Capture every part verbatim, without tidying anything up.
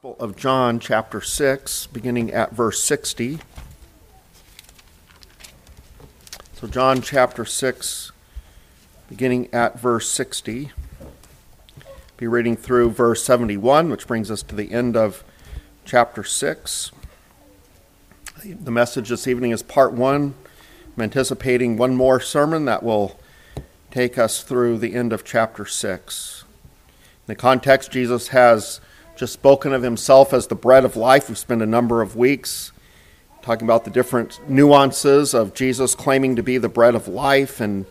Gospel of John, chapter six, beginning at verse sixty. So John chapter six, beginning at verse sixty. Be reading through verse seventy-one, which brings us to the end of chapter six. The message this evening is part one. I'm anticipating one more sermon that will take us through the end of chapter six. In the context, Jesus has just spoken of himself as the bread of life. We've spent a number of weeks talking about the different nuances of Jesus claiming to be the bread of life and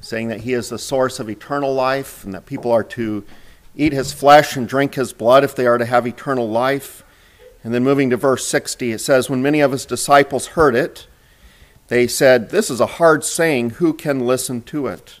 saying that he is the source of eternal life and that people are to eat his flesh and drink his blood if they are to have eternal life. And then moving to verse sixty, it says, "When many of his disciples heard it, they said, 'This is a hard saying. Who can listen to it?'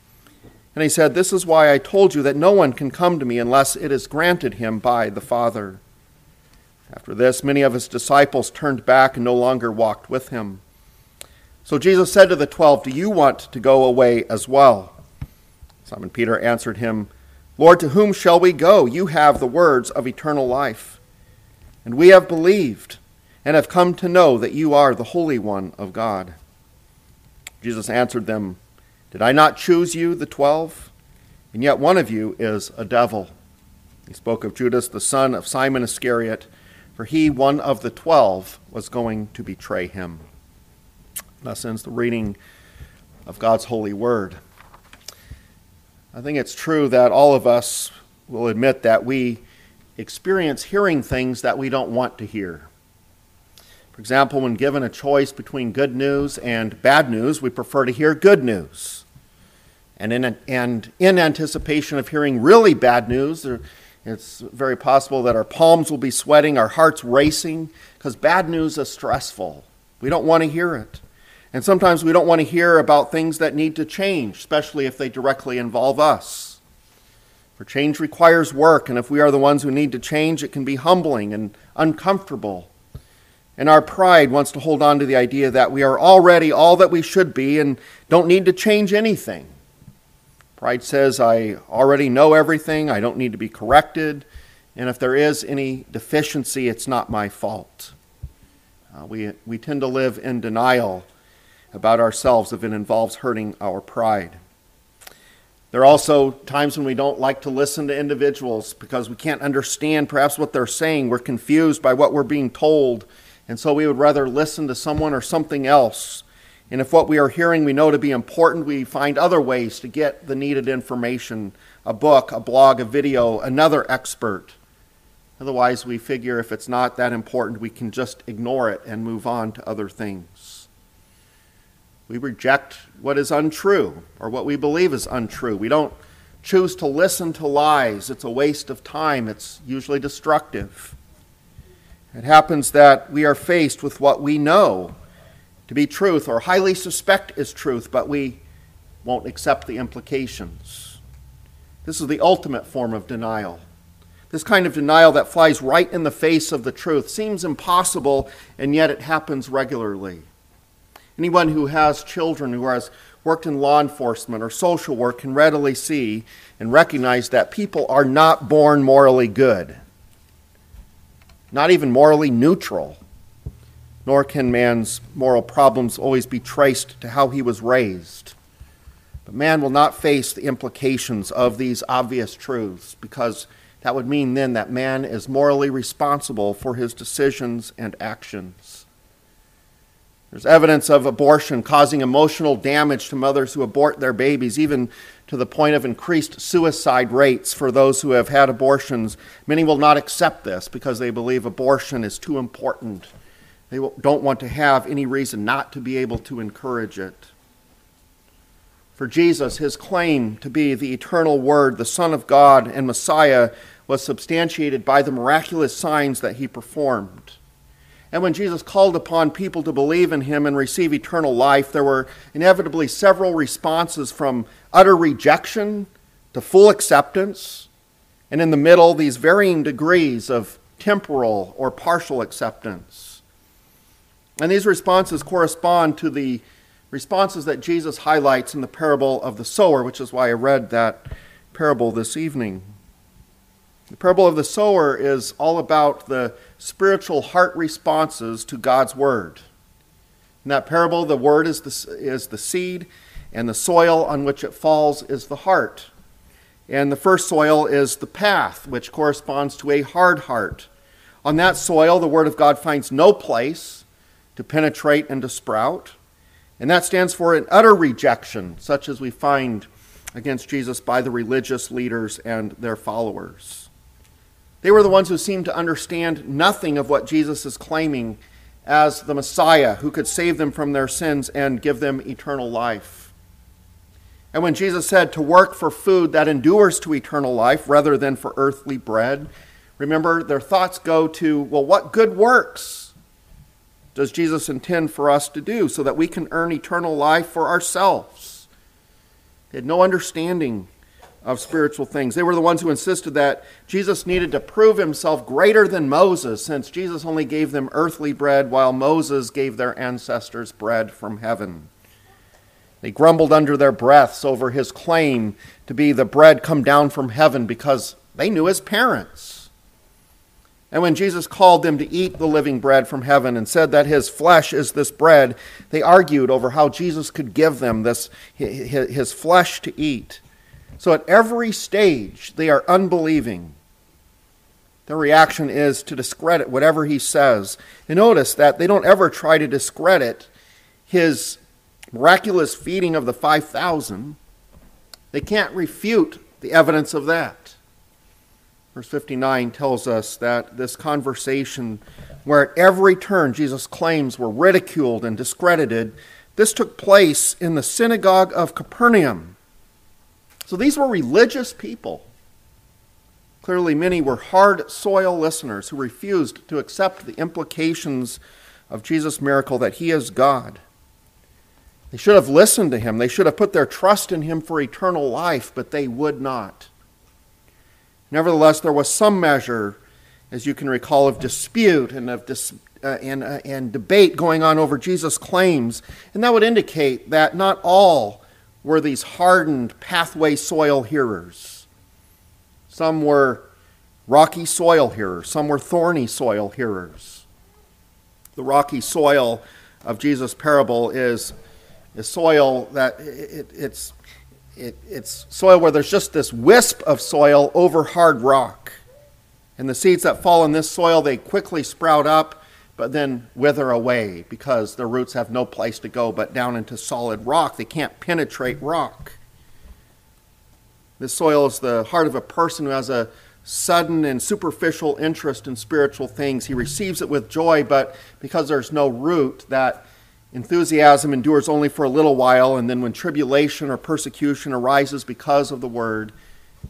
And he said, 'This is why I told you that no one can come to me unless it is granted him by the Father.' After this, many of his disciples turned back and no longer walked with him. So Jesus said to the twelve, 'Do you want to go away as well?' Simon Peter answered him, 'Lord, to whom shall we go? You have the words of eternal life. And we have believed and have come to know that you are the Holy One of God.' Jesus answered them, 'Did I not choose you, the twelve? And yet one of you is a devil.' He spoke of Judas, the son of Simon Iscariot, for he, one of the twelve, was going to betray him." Thus ends the reading of God's holy word. I think it's true that all of us will admit that we experience hearing things that we don't want to hear. For example, when given a choice between good news and bad news, we prefer to hear good news. And in, and in anticipation of hearing really bad news, it's very possible that our palms will be sweating, our hearts racing, because bad news is stressful. We don't want to hear it. And sometimes we don't want to hear about things that need to change, especially if they directly involve us. For change requires work, and if we are the ones who need to change, it can be humbling and uncomfortable. And our pride wants to hold on to the idea that we are already all that we should be and don't need to change anything. Pride says, I already know everything, I don't need to be corrected, and if there is any deficiency, it's not my fault. Uh, we, we tend to live in denial about ourselves if it involves hurting our pride. There are also times when we don't like to listen to individuals because we can't understand perhaps what they're saying. We're confused by what we're being told, and so we would rather listen to someone or something else. And if what we are hearing we know to be important, we find other ways to get the needed information, a book, a blog, a video, another expert. Otherwise, we figure if it's not that important, we can just ignore it and move on to other things. We reject what is untrue or what we believe is untrue. We don't choose to listen to lies. It's a waste of time. It's usually destructive. It happens that we are faced with what we know to be truth or highly suspect is truth, but we won't accept the implications. This is the ultimate form of denial. This kind of denial that flies right in the face of the truth seems impossible, and yet it happens regularly. Anyone who has children, who has worked in law enforcement or social work can readily see and recognize that people are not born morally good, not even morally neutral. Nor can man's moral problems always be traced to how he was raised. But man will not face the implications of these obvious truths, because that would mean then that man is morally responsible for his decisions and actions. There's evidence of abortion causing emotional damage to mothers who abort their babies, even to the point of increased suicide rates for those who have had abortions. Many will not accept this because they believe abortion is too important. They don't want to have any reason not to be able to encourage it. For Jesus, his claim to be the eternal Word, the Son of God and Messiah, was substantiated by the miraculous signs that he performed. And when Jesus called upon people to believe in him and receive eternal life, there were inevitably several responses, from utter rejection to full acceptance, and in the middle, these varying degrees of temporal or partial acceptance. And these responses correspond to the responses that Jesus highlights in the parable of the sower, which is why I read that parable this evening. The parable of the sower is all about the spiritual heart responses to God's word. In that parable, the word is the, is the seed, and the soil on which it falls is the heart. And the first soil is the path, which corresponds to a hard heart. On that soil, the word of God finds no place to penetrate and to sprout. And that stands for an utter rejection, such as we find against Jesus by the religious leaders and their followers. They were the ones who seemed to understand nothing of what Jesus is claiming as the Messiah who could save them from their sins and give them eternal life. And when Jesus said to work for food that endures to eternal life rather than for earthly bread, remember, their thoughts go to, well, what good works does Jesus intend for us to do so that we can earn eternal life for ourselves? They had no understanding of spiritual things. They were the ones who insisted that Jesus needed to prove himself greater than Moses, since Jesus only gave them earthly bread while Moses gave their ancestors bread from heaven. They grumbled under their breaths over his claim to be the bread come down from heaven because they knew his parents. And when Jesus called them to eat the living bread from heaven and said that his flesh is this bread, they argued over how Jesus could give them this his flesh to eat. So at every stage, they are unbelieving. Their reaction is to discredit whatever he says. And notice that they don't ever try to discredit his miraculous feeding of the five thousand. They can't refute the evidence of that. Verse fifty-nine tells us that this conversation, where at every turn Jesus' claims were ridiculed and discredited, this took place in the synagogue of Capernaum. So these were religious people. Clearly, many were hard soil listeners who refused to accept the implications of Jesus' miracle that he is God. They should have listened to him. They should have put their trust in him for eternal life, but they would not. Nevertheless, there was some measure, as you can recall, of dispute and of dis, uh, and, uh, and debate going on over Jesus' claims. And that would indicate that not all were these hardened pathway soil hearers. Some were rocky soil hearers. Some were thorny soil hearers. The rocky soil of Jesus' parable is a soil that it, it's... It, it's soil where there's just this wisp of soil over hard rock. And the seeds that fall in this soil, they quickly sprout up, but then wither away because their roots have no place to go but down into solid rock. They can't penetrate rock. This soil is the heart of a person who has a sudden and superficial interest in spiritual things. He receives it with joy, but because there's no root, that enthusiasm endures only for a little while, and then when tribulation or persecution arises because of the word,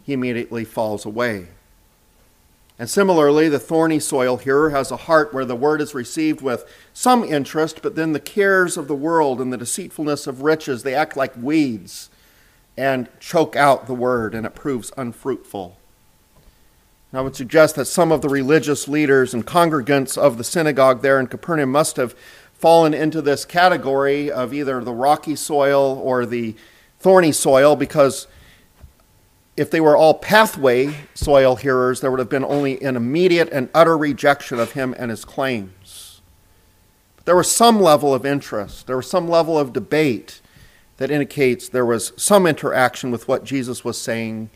he immediately falls away. And similarly, the thorny soil hearer has a heart where the word is received with some interest, but then the cares of the world and the deceitfulness of riches, they act like weeds and choke out the word, and it proves unfruitful. And I would suggest that some of the religious leaders and congregants of the synagogue there in Capernaum must have fallen into this category of either the rocky soil or the thorny soil, because if they were all pathway soil hearers, there would have been only an immediate and utter rejection of him and his claims. But there was some level of interest, there was some level of debate that indicates there was some interaction with what Jesus was saying,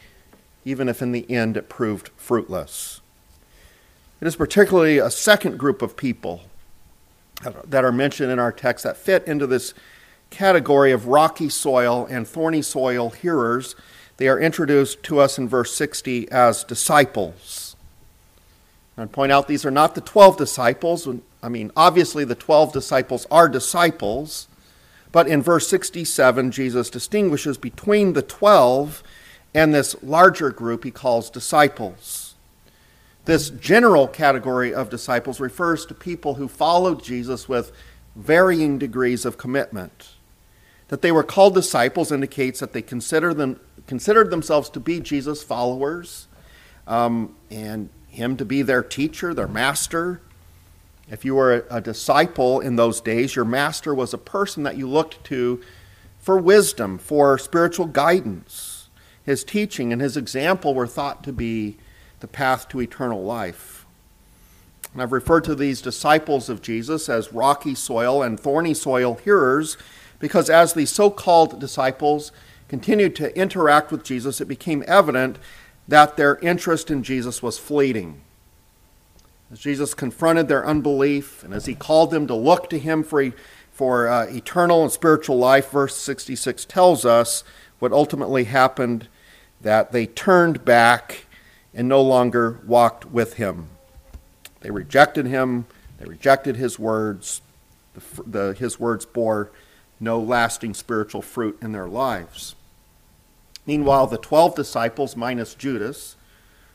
even if in the end it proved fruitless. It is particularly a second group of people that are mentioned in our text that fit into this category of rocky soil and thorny soil hearers. They are introduced to us in verse sixty as disciples. I'd point out these are not the twelve disciples. I mean, obviously the twelve disciples are disciples, but in verse sixty-seven, Jesus distinguishes between the twelve and this larger group he calls disciples. This general category of disciples refers to people who followed Jesus with varying degrees of commitment. That they were called disciples indicates that they consider them, considered themselves to be Jesus' followers, um, and him to be their teacher, their master. If you were a, a disciple in those days, your master was a person that you looked to for wisdom, for spiritual guidance. His teaching and his example were thought to be the path to eternal life. And I've referred to these disciples of Jesus as rocky soil and thorny soil hearers, because as the so-called disciples continued to interact with Jesus, it became evident that their interest in Jesus was fleeting. As Jesus confronted their unbelief, and as he called them to look to him for, for uh, eternal and spiritual life, verse sixty-six tells us what ultimately happened, that they turned back and no longer walked with him. They rejected him. They rejected his words. The, the, his words bore no lasting spiritual fruit in their lives. Meanwhile, the twelve disciples, minus Judas,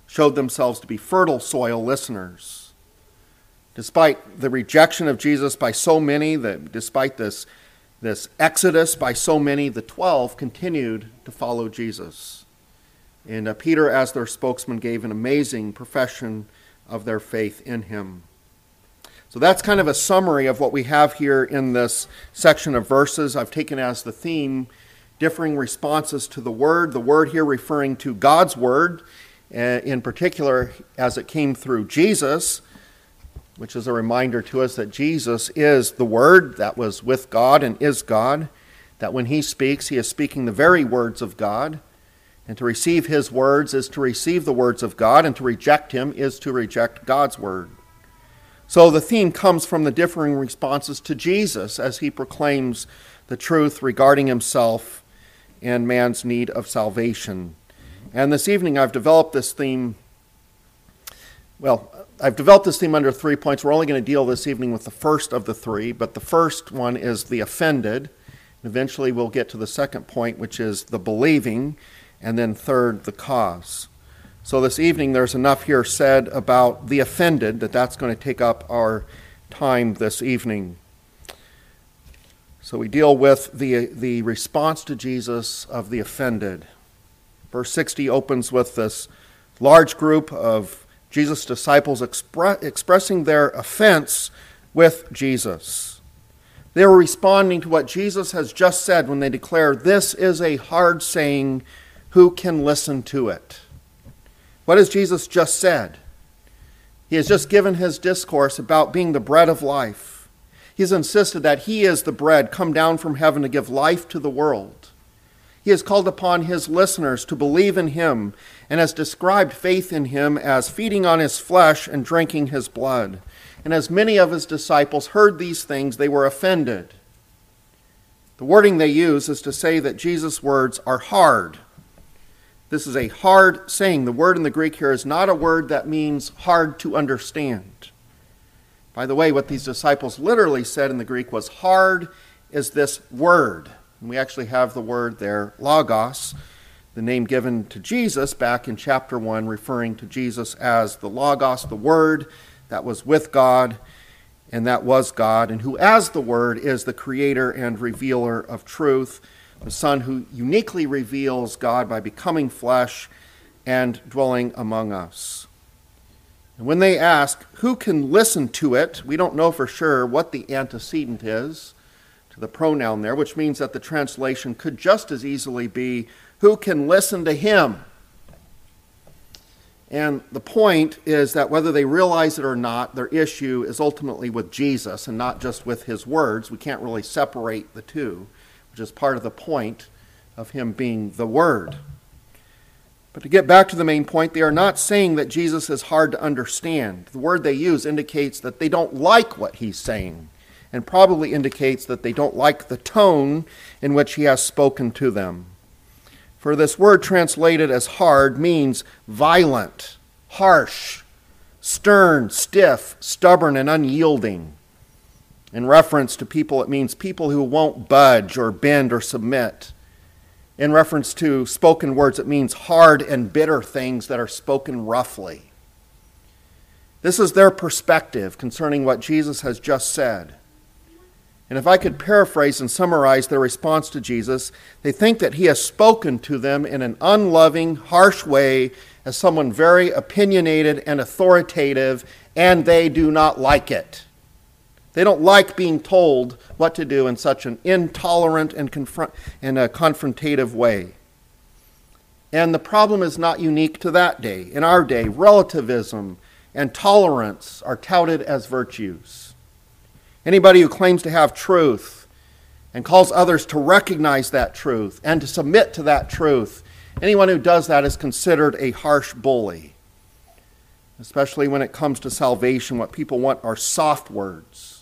showed themselves to be fertile soil listeners. Despite the rejection of Jesus by so many, the, despite this, this exodus by so many, the twelve continued to follow Jesus. And uh, Peter, as their spokesman, gave an amazing profession of their faith in him. So that's kind of a summary of what we have here in this section of verses. I've taken as the theme differing responses to the word. The word here referring to God's word, in particular as it came through Jesus, which is a reminder to us that Jesus is the word that was with God and is God, that when he speaks, he is speaking the very words of God. And to receive his words is to receive the words of God, and to reject him is to reject God's word. So the theme comes from the differing responses to Jesus as he proclaims the truth regarding himself and man's need of salvation. And this evening I've developed this theme, well, I've developed this theme under three points. We're only going to deal this evening with the first of the three, but the first one is the offended. Eventually we'll get to the second point, which is the believing, and then third, the cause. So this evening, there's enough here said about the offended that that's going to take up our time this evening. So we deal with the, the response to Jesus of the offended. Verse sixty opens with this large group of Jesus' disciples expre- expressing their offense with Jesus. They were responding to what Jesus has just said when they declare, "This is a hard saying, who can listen to it?" What has Jesus just said? He has just given his discourse about being the bread of life. He's insisted that he is the bread come down from heaven to give life to the world. He has called upon his listeners to believe in him and has described faith in him as feeding on his flesh and drinking his blood. And as many of his disciples heard these things, they were offended. The wording they use is to say that Jesus' words are hard. This is a hard saying. The word in the Greek here is not a word that means hard to understand. By the way, what these disciples literally said in the Greek was, hard is this word. And we actually have the word there, logos, the name given to Jesus back in chapter one, referring to Jesus as the logos, the word that was with God and that was God, and who as the word is the creator and revealer of truth, the Son who uniquely reveals God by becoming flesh and dwelling among us. And when they ask, who can listen to it? We don't know for sure what the antecedent is to the pronoun there, which means that the translation could just as easily be, who can listen to him? And the point is that whether they realize it or not, their issue is ultimately with Jesus and not just with his words. We can't really separate the two, which is part of the point of him being the Word. But to get back to the main point, they are not saying that Jesus is hard to understand. The word they use indicates that they don't like what he's saying, and probably indicates that they don't like the tone in which he has spoken to them. For this word translated as hard means violent, harsh, stern, stiff, stubborn, and unyielding. In reference to people, it means people who won't budge or bend or submit. In reference to spoken words, it means hard and bitter things that are spoken roughly. This is their perspective concerning what Jesus has just said. And if I could paraphrase and summarize their response to Jesus, they think that he has spoken to them in an unloving, harsh way as someone very opinionated and authoritative, and they do not like it. They don't like being told what to do in such an intolerant and confront in a confrontative way. And the problem is not unique to that day. In our day, relativism and tolerance are touted as virtues. Anybody who claims to have truth and calls others to recognize that truth and to submit to that truth, anyone who does that is considered a harsh bully. Especially when it comes to salvation, what people want are soft words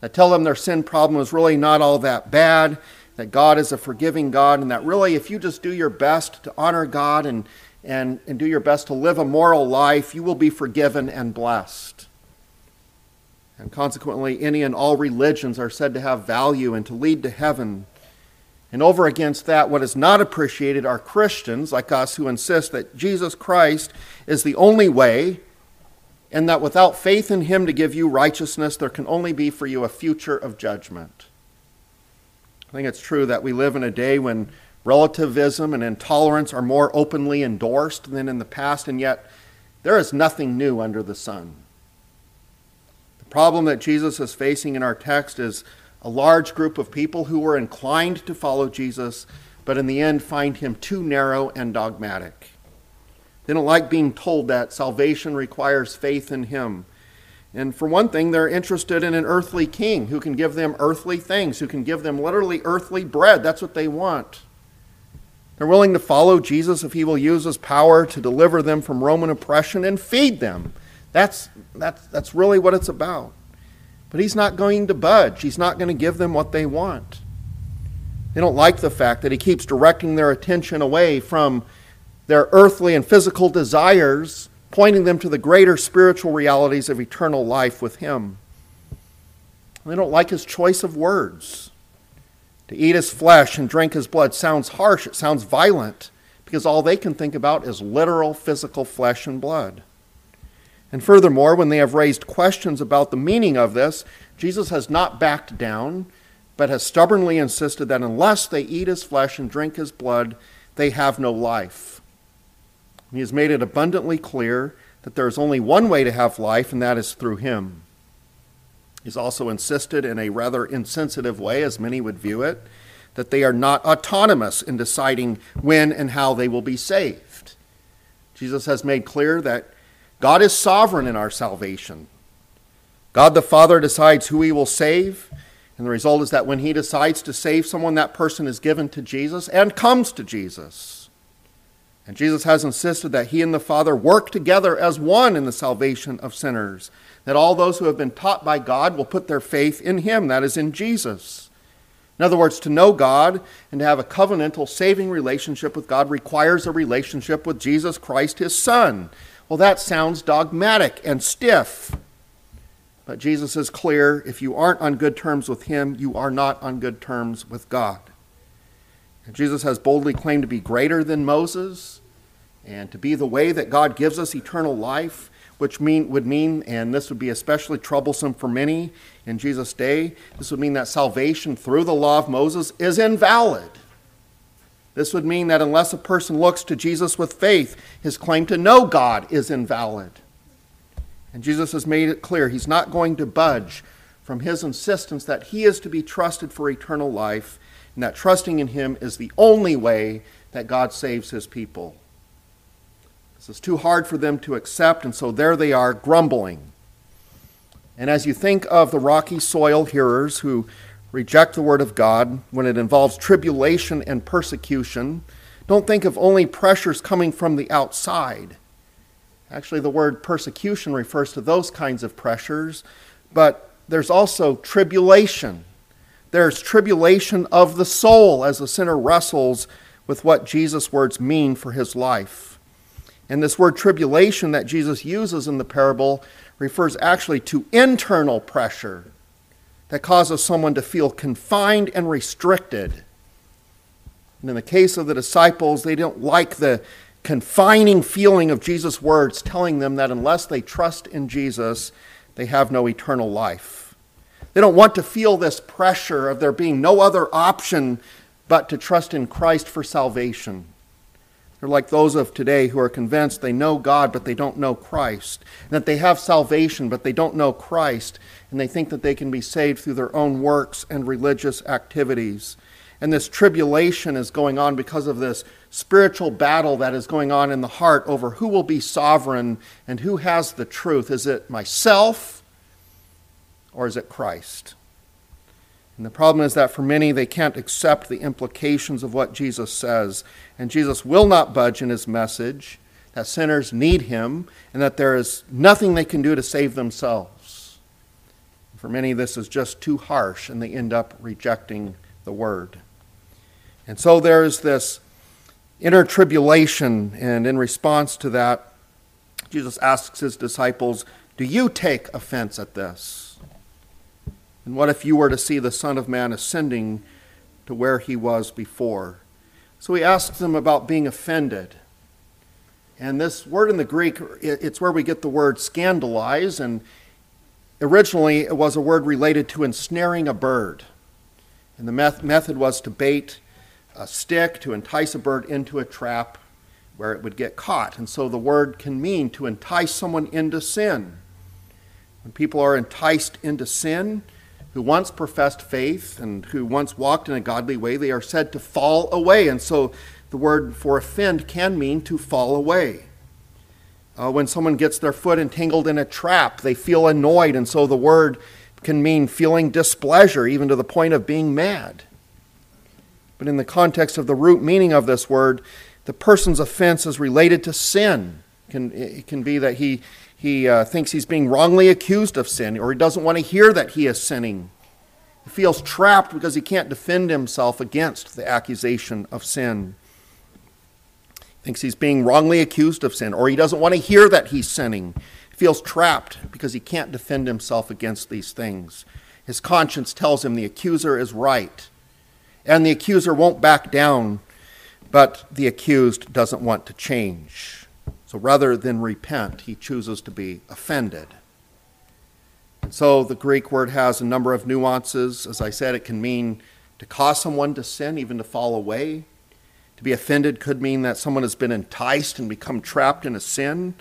that tell them their sin problem is really not all that bad, that God is a forgiving God, and that really if you just do your best to honor God and, and, and do your best to live a moral life, you will be forgiven and blessed. And consequently, any and all religions are said to have value and to lead to heaven. And over against that, what is not appreciated are Christians like us who insist that Jesus Christ is the only way, and that without faith in him to give you righteousness, there can only be for you a future of judgment. I think it's true that we live in a day when relativism and intolerance are more openly endorsed than in the past, and yet there is nothing new under the sun. The problem that Jesus is facing in our text is a large group of people who were inclined to follow Jesus, but in the end find him too narrow and dogmatic. They don't like being told that salvation requires faith in him. And for one thing, they're interested in an earthly king who can give them earthly things, who can give them literally earthly bread. That's what they want. They're willing to follow Jesus if he will use his power to deliver them from Roman oppression and feed them. That's, that's, that's really what it's about. But he's not going to budge. He's not going to give them what they want. They don't like the fact that he keeps directing their attention away from their earthly and physical desires, pointing them to the greater spiritual realities of eternal life with him. They don't like his choice of words. To eat his flesh and drink his blood sounds harsh, it sounds violent, because all they can think about is literal physical flesh and blood. And furthermore, when they have raised questions about the meaning of this, Jesus has not backed down, but has stubbornly insisted that unless they eat his flesh and drink his blood, they have no life. He has made it abundantly clear that there is only one way to have life, and that is through him. He's also insisted in a rather insensitive way, as many would view it, that they are not autonomous in deciding when and how they will be saved. Jesus has made clear that God is sovereign in our salvation. God the Father decides who he will save, and the result is that when he decides to save someone, that person is given to Jesus and comes to Jesus. And Jesus has insisted that he and the Father work together as one in the salvation of sinners, that all those who have been taught by God will put their faith in him, that is in Jesus. In other words, to know God and to have a covenantal saving relationship with God requires a relationship with Jesus Christ, his Son. Well, that sounds dogmatic and stiff. But Jesus is clear, if you aren't on good terms with him, you are not on good terms with God. Jesus has boldly claimed to be greater than Moses and to be the way that God gives us eternal life, which mean, would mean, and this would be especially troublesome for many in Jesus' day, this would mean that salvation through the law of Moses is invalid. This would mean that unless a person looks to Jesus with faith, his claim to know God is invalid. And Jesus has made it clear he's not going to budge from his insistence that he is to be trusted for eternal life, and that trusting in him is the only way that God saves his people. This is too hard for them to accept, and so there they are, grumbling. And as you think of the rocky soil hearers who reject the word of God when it involves tribulation and persecution, don't think of only pressures coming from the outside. Actually, the word persecution refers to those kinds of pressures, but there's also tribulation. There's tribulation of the soul as the sinner wrestles with what Jesus' words mean for his life. And this word tribulation that Jesus uses in the parable refers actually to internal pressure that causes someone to feel confined and restricted. And in the case of the disciples, they don't like the confining feeling of Jesus' words telling them that unless they trust in Jesus, they have no eternal life. They don't want to feel this pressure of there being no other option but to trust in Christ for salvation. They're like those of today who are convinced they know God, but they don't know Christ, and that they have salvation, but they don't know Christ, and they think that they can be saved through their own works and religious activities. And this tribulation is going on because of this spiritual battle that is going on in the heart over who will be sovereign and who has the truth. Is it myself or is it Christ? And the problem is that for many, they can't accept the implications of what Jesus says. And Jesus will not budge in his message that sinners need him and that there is nothing they can do to save themselves. For many, this is just too harsh, and they end up rejecting the word. And so there's this inner tribulation, and in response to that, Jesus asks his disciples, do you take offense at this? And what if you were to see the Son of Man ascending to where he was before? So he asks them about being offended. And this word in the Greek, it's where we get the word scandalize. And originally it was a word related to ensnaring a bird. And the method was to bait a stick to entice a bird into a trap where it would get caught. And so the word can mean to entice someone into sin. When people are enticed into sin, who once professed faith and who once walked in a godly way, they are said to fall away. And so the word for offend can mean to fall away. Uh, when someone gets their foot entangled in a trap, they feel annoyed. And so the word can mean feeling displeasure, even to the point of being mad. But in the context of the root meaning of this word, the person's offense is related to sin. It can, it can be that he... He uh, thinks he's being wrongly accused of sin, or he doesn't want to hear that he is sinning. He feels trapped because he can't defend himself against the accusation of sin. He thinks he's being wrongly accused of sin, or he doesn't want to hear that he's sinning. He feels trapped because he can't defend himself against these things. His conscience tells him the accuser is right, and the accuser won't back down, but the accused doesn't want to change. So rather than repent, he chooses to be offended. And so the Greek word has a number of nuances. As I said, it can mean to cause someone to sin, even to fall away. To be offended could mean that someone has been enticed and become trapped in a sin.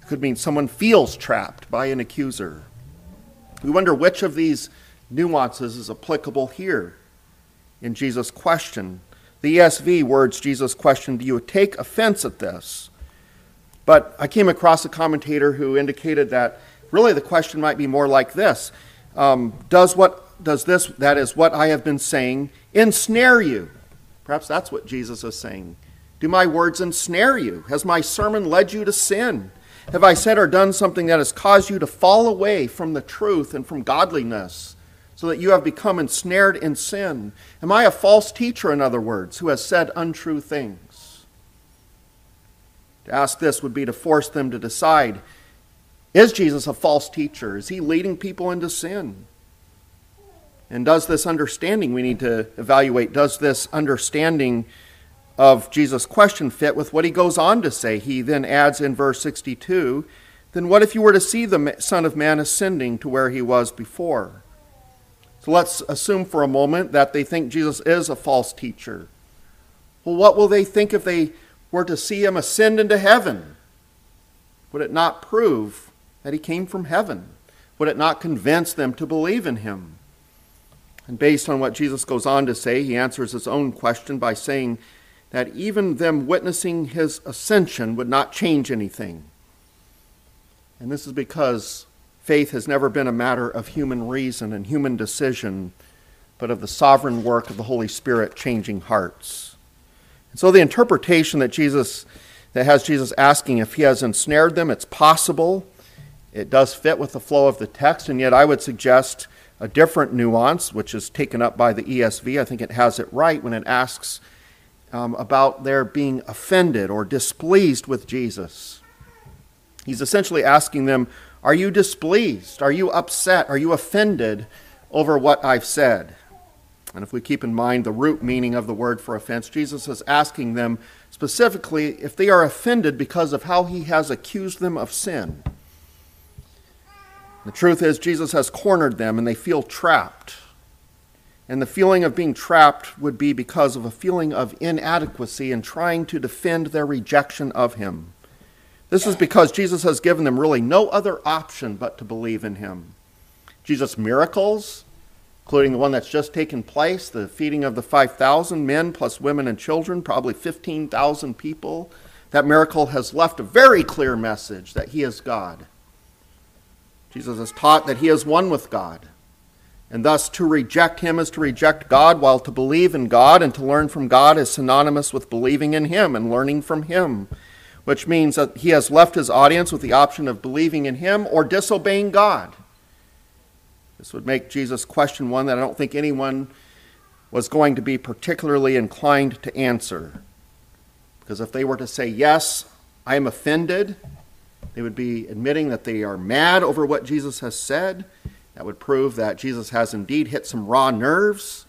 It could mean someone feels trapped by an accuser. We wonder which of these nuances is applicable here in Jesus' question. The E S V words Jesus' question, do you take offense at this? But I came across a commentator who indicated that really the question might be more like this. Um, does what does this, that is what I have been saying, ensnare you? Perhaps that's what Jesus is saying. Do my words ensnare you? Has my sermon led you to sin? Have I said or done something that has caused you to fall away from the truth and from godliness so that you have become ensnared in sin? Am I a false teacher, in other words, who has said untrue things? To ask this would be to force them to decide, is Jesus a false teacher? Is he leading people into sin? And does this understanding, we need to evaluate, does this understanding of Jesus' question fit with what he goes on to say? He then adds in verse sixty-two, then what if you were to see the Son of Man ascending to where he was before? So let's assume for a moment that they think Jesus is a false teacher. Well, what will they think if they were to see him ascend into heaven? Would it not prove that he came from heaven? Would it not convince them to believe in him? And based on what Jesus goes on to say, he answers his own question by saying that even them witnessing his ascension would not change anything. And this is because faith has never been a matter of human reason and human decision, but of the sovereign work of the Holy Spirit changing hearts. And so the interpretation that Jesus, that has Jesus asking if he has ensnared them, it's possible. It does fit with the flow of the text, and yet I would suggest a different nuance, which is taken up by the E S V. I think it has it right when it asks um, about their being offended or displeased with Jesus. He's essentially asking them, are you displeased? Are you upset? Are you offended over what I've said? And if we keep in mind the root meaning of the word for offense, Jesus is asking them specifically if they are offended because of how he has accused them of sin. The truth is, Jesus has cornered them and they feel trapped. And the feeling of being trapped would be because of a feeling of inadequacy and trying to defend their rejection of him. This is because Jesus has given them really no other option but to believe in him. Jesus' miracles, including the one that's just taken place, the feeding of the five thousand men plus women and children, probably fifteen thousand people. That miracle has left a very clear message that he is God. Jesus has taught that he is one with God. And thus to reject him is to reject God, while to believe in God and to learn from God is synonymous with believing in him and learning from him, which means that he has left his audience with the option of believing in him or disobeying God. This would make Jesus question one that I don't think anyone was going to be particularly inclined to answer. Because if they were to say, yes, I am offended, they would be admitting that they are mad over what Jesus has said. That would prove that Jesus has indeed hit some raw nerves.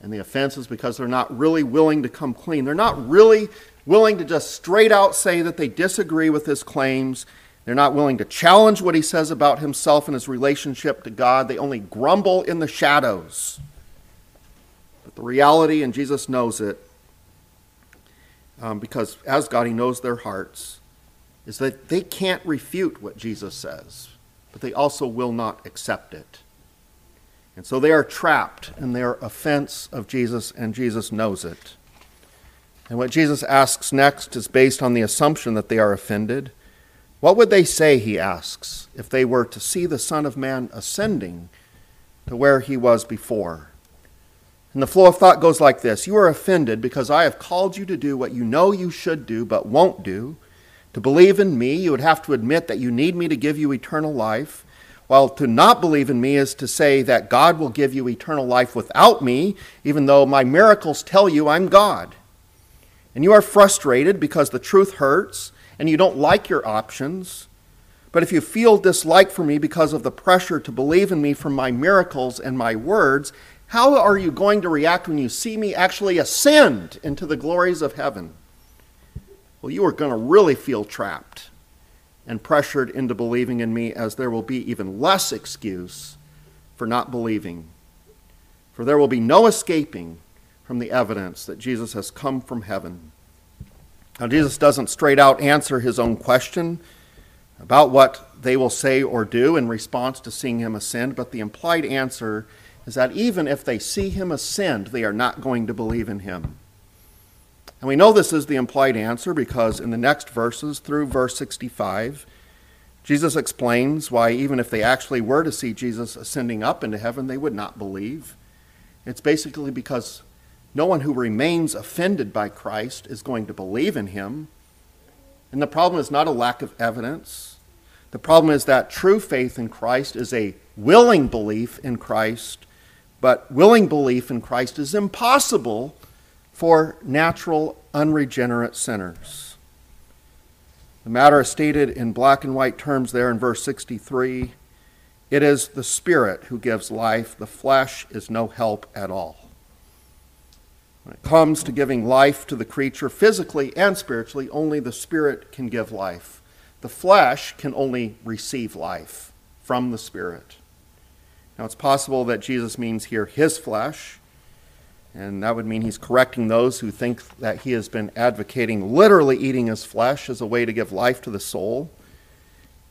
And the offense is because they're not really willing to come clean. They're not really willing to just straight out say that they disagree with his claims. They're not willing to challenge what he says about himself and his relationship to God. They only grumble in the shadows. But the reality, and Jesus knows it, um, because as God, he knows their hearts, is that they can't refute what Jesus says, but they also will not accept it. And so they are trapped in their offense of Jesus, and Jesus knows it. And what Jesus asks next is based on the assumption that they are offended. What would they say, he asks, if they were to see the Son of Man ascending to where he was before? And the flow of thought goes like this. You are offended because I have called you to do what you know you should do but won't do. To believe in me, you would have to admit that you need me to give you eternal life, while to not believe in me is to say that God will give you eternal life without me, even though my miracles tell you I'm God. And you are frustrated because the truth hurts, and you don't like your options. But if you feel dislike for me because of the pressure to believe in me from my miracles and my words, how are you going to react when you see me actually ascend into the glories of heaven? Well, you are going to really feel trapped and pressured into believing in me, as there will be even less excuse for not believing. For there will be no escaping from the evidence that Jesus has come from heaven. Now, Jesus doesn't straight out answer his own question about what they will say or do in response to seeing him ascend, but the implied answer is that even if they see him ascend, they are not going to believe in him. And we know this is the implied answer because in the next verses, through verse sixty-five, Jesus explains why even if they actually were to see Jesus ascending up into heaven, they would not believe. It's basically because no one who remains offended by Christ is going to believe in him. And the problem is not a lack of evidence. The problem is that true faith in Christ is a willing belief in Christ, but willing belief in Christ is impossible for natural, unregenerate sinners. The matter is stated in black and white terms there in verse sixty-three. It is the Spirit who gives life. The flesh is no help at all. When it comes to giving life to the creature, physically and spiritually, only the Spirit can give life. The flesh can only receive life from the Spirit. Now, it's possible that Jesus means here his flesh, and that would mean he's correcting those who think that he has been advocating literally eating his flesh as a way to give life to the soul.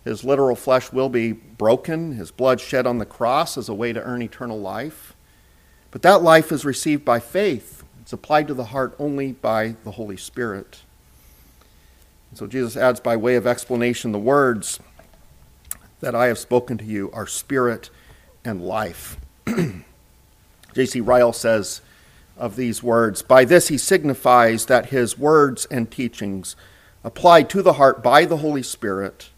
His literal flesh will be broken, his blood shed on the cross as a way to earn eternal life. But that life is received by faith. It's applied to the heart only by the Holy Spirit. And so Jesus adds by way of explanation, the words that I have spoken to you are spirit and life. J C Ryle says of these words, by this he signifies that his words and teachings applied to the heart by the Holy Spirit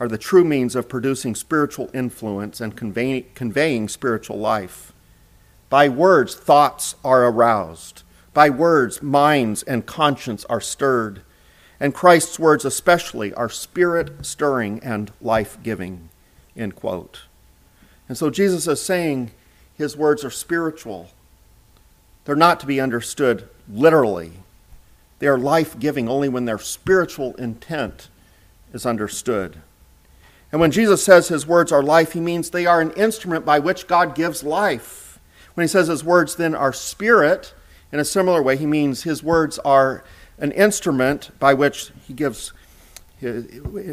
are the true means of producing spiritual influence and convey, conveying spiritual life. By words, thoughts are aroused. By words, minds and conscience are stirred, and Christ's words especially are spirit-stirring and life-giving, end quote. And so Jesus is saying his words are spiritual. They're not to be understood literally. They are life-giving only when their spiritual intent is understood. And when Jesus says his words are life, he means they are an instrument by which God gives life. When he says his words then are spirit, in a similar way, he means his words are an instrument by which he gives,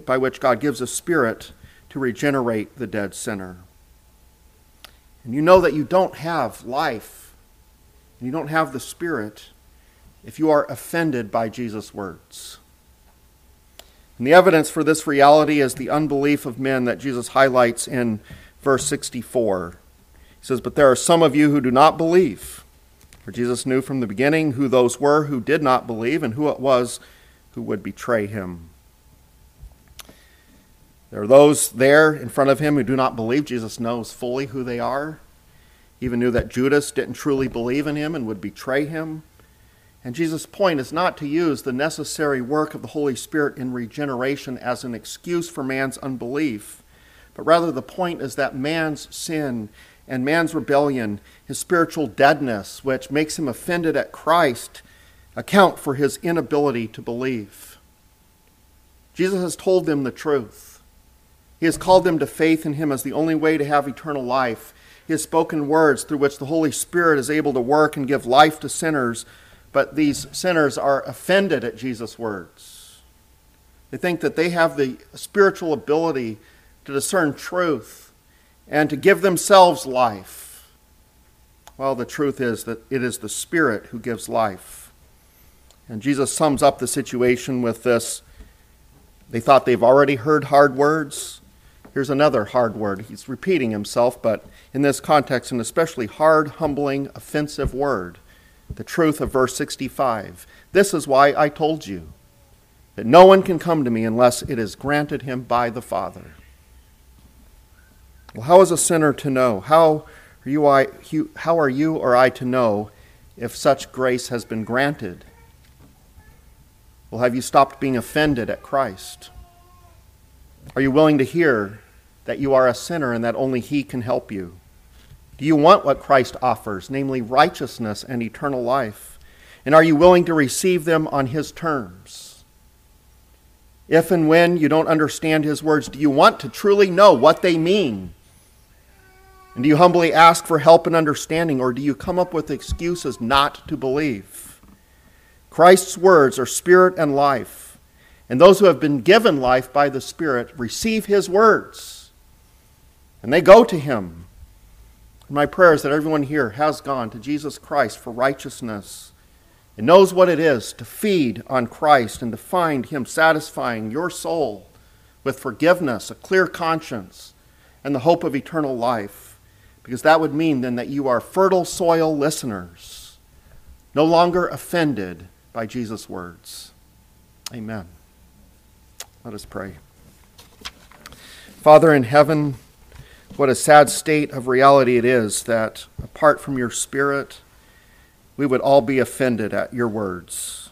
by which God gives a spirit to regenerate the dead sinner. And you know that you don't have life, and you don't have the spirit, if you are offended by Jesus' words. And the evidence for this reality is the unbelief of men that Jesus highlights in verse sixty-four. He says, "But there are some of you who do not believe." For Jesus knew from the beginning who those were who did not believe and who it was who would betray him. There are those there in front of him who do not believe. Jesus knows fully who they are. He even knew that Judas didn't truly believe in him and would betray him. And Jesus' point is not to use the necessary work of the Holy Spirit in regeneration as an excuse for man's unbelief, but rather the point is that man's sin and man's rebellion, his spiritual deadness, which makes him offended at Christ, account for his inability to believe. Jesus has told them the truth. He has called them to faith in him as the only way to have eternal life. He has spoken words through which the Holy Spirit is able to work and give life to sinners. But these sinners are offended at Jesus' words. They think that they have the spiritual ability to discern truth and to give themselves life. Well, the truth is that it is the Spirit who gives life. And Jesus sums up the situation with this. They thought they've already heard hard words. Here's another hard word. He's repeating himself, but in this context, an especially hard, humbling, offensive word. The truth of verse sixty-five. "This is why I told you, that no one can come to me unless it is granted him by the Father." Well, how is a sinner to know? How are you, I, how are you or I to know if such grace has been granted? Well, have you stopped being offended at Christ? Are you willing to hear that you are a sinner and that only he can help you? Do you want what Christ offers, namely righteousness and eternal life? And are you willing to receive them on his terms? If and when you don't understand his words, do you want to truly know what they mean? And do you humbly ask for help and understanding, or do you come up with excuses not to believe? Christ's words are spirit and life, and those who have been given life by the Spirit receive his words, and they go to him. My prayer is that everyone here has gone to Jesus Christ for righteousness and knows what it is to feed on Christ and to find him satisfying your soul with forgiveness, a clear conscience, and the hope of eternal life. Because that would mean then that you are fertile soil listeners, no longer offended by Jesus' words. Amen. Let us pray. Father in heaven, what a sad state of reality it is that apart from your Spirit, we would all be offended at your words.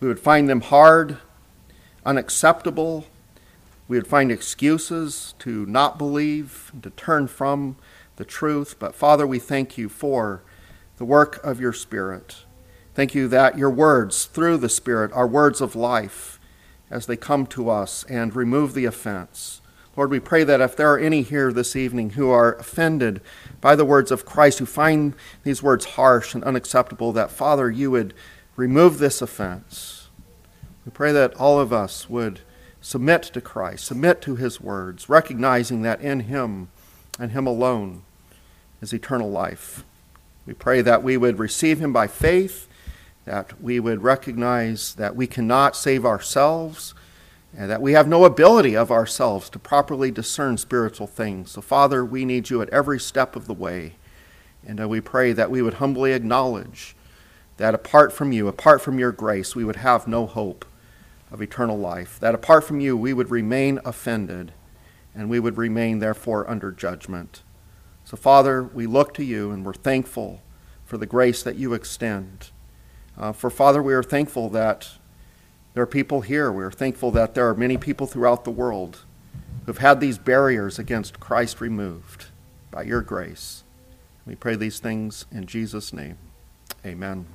We would find them hard, unacceptable. We would find excuses to not believe, to turn from the truth. But Father, we thank you for the work of your Spirit. Thank you that your words through the Spirit are words of life as they come to us and remove the offense. Lord, we pray that if there are any here this evening who are offended by the words of Christ, who find these words harsh and unacceptable, that, Father, you would remove this offense. We pray that all of us would submit to Christ, submit to his words, recognizing that in him and him alone is eternal life. We pray that we would receive him by faith, that we would recognize that we cannot save ourselves, and that we have no ability of ourselves to properly discern spiritual things. So, Father, we need you at every step of the way. And uh, we pray that we would humbly acknowledge that apart from you, apart from your grace, we would have no hope of eternal life. That apart from you, we would remain offended, and we would remain, therefore, under judgment. So, Father, we look to you, and we're thankful for the grace that you extend. Uh, for, Father, we are thankful that there are people here. We are thankful that there are many people throughout the world who have had these barriers against Christ removed by your grace. We pray these things in Jesus' name. Amen.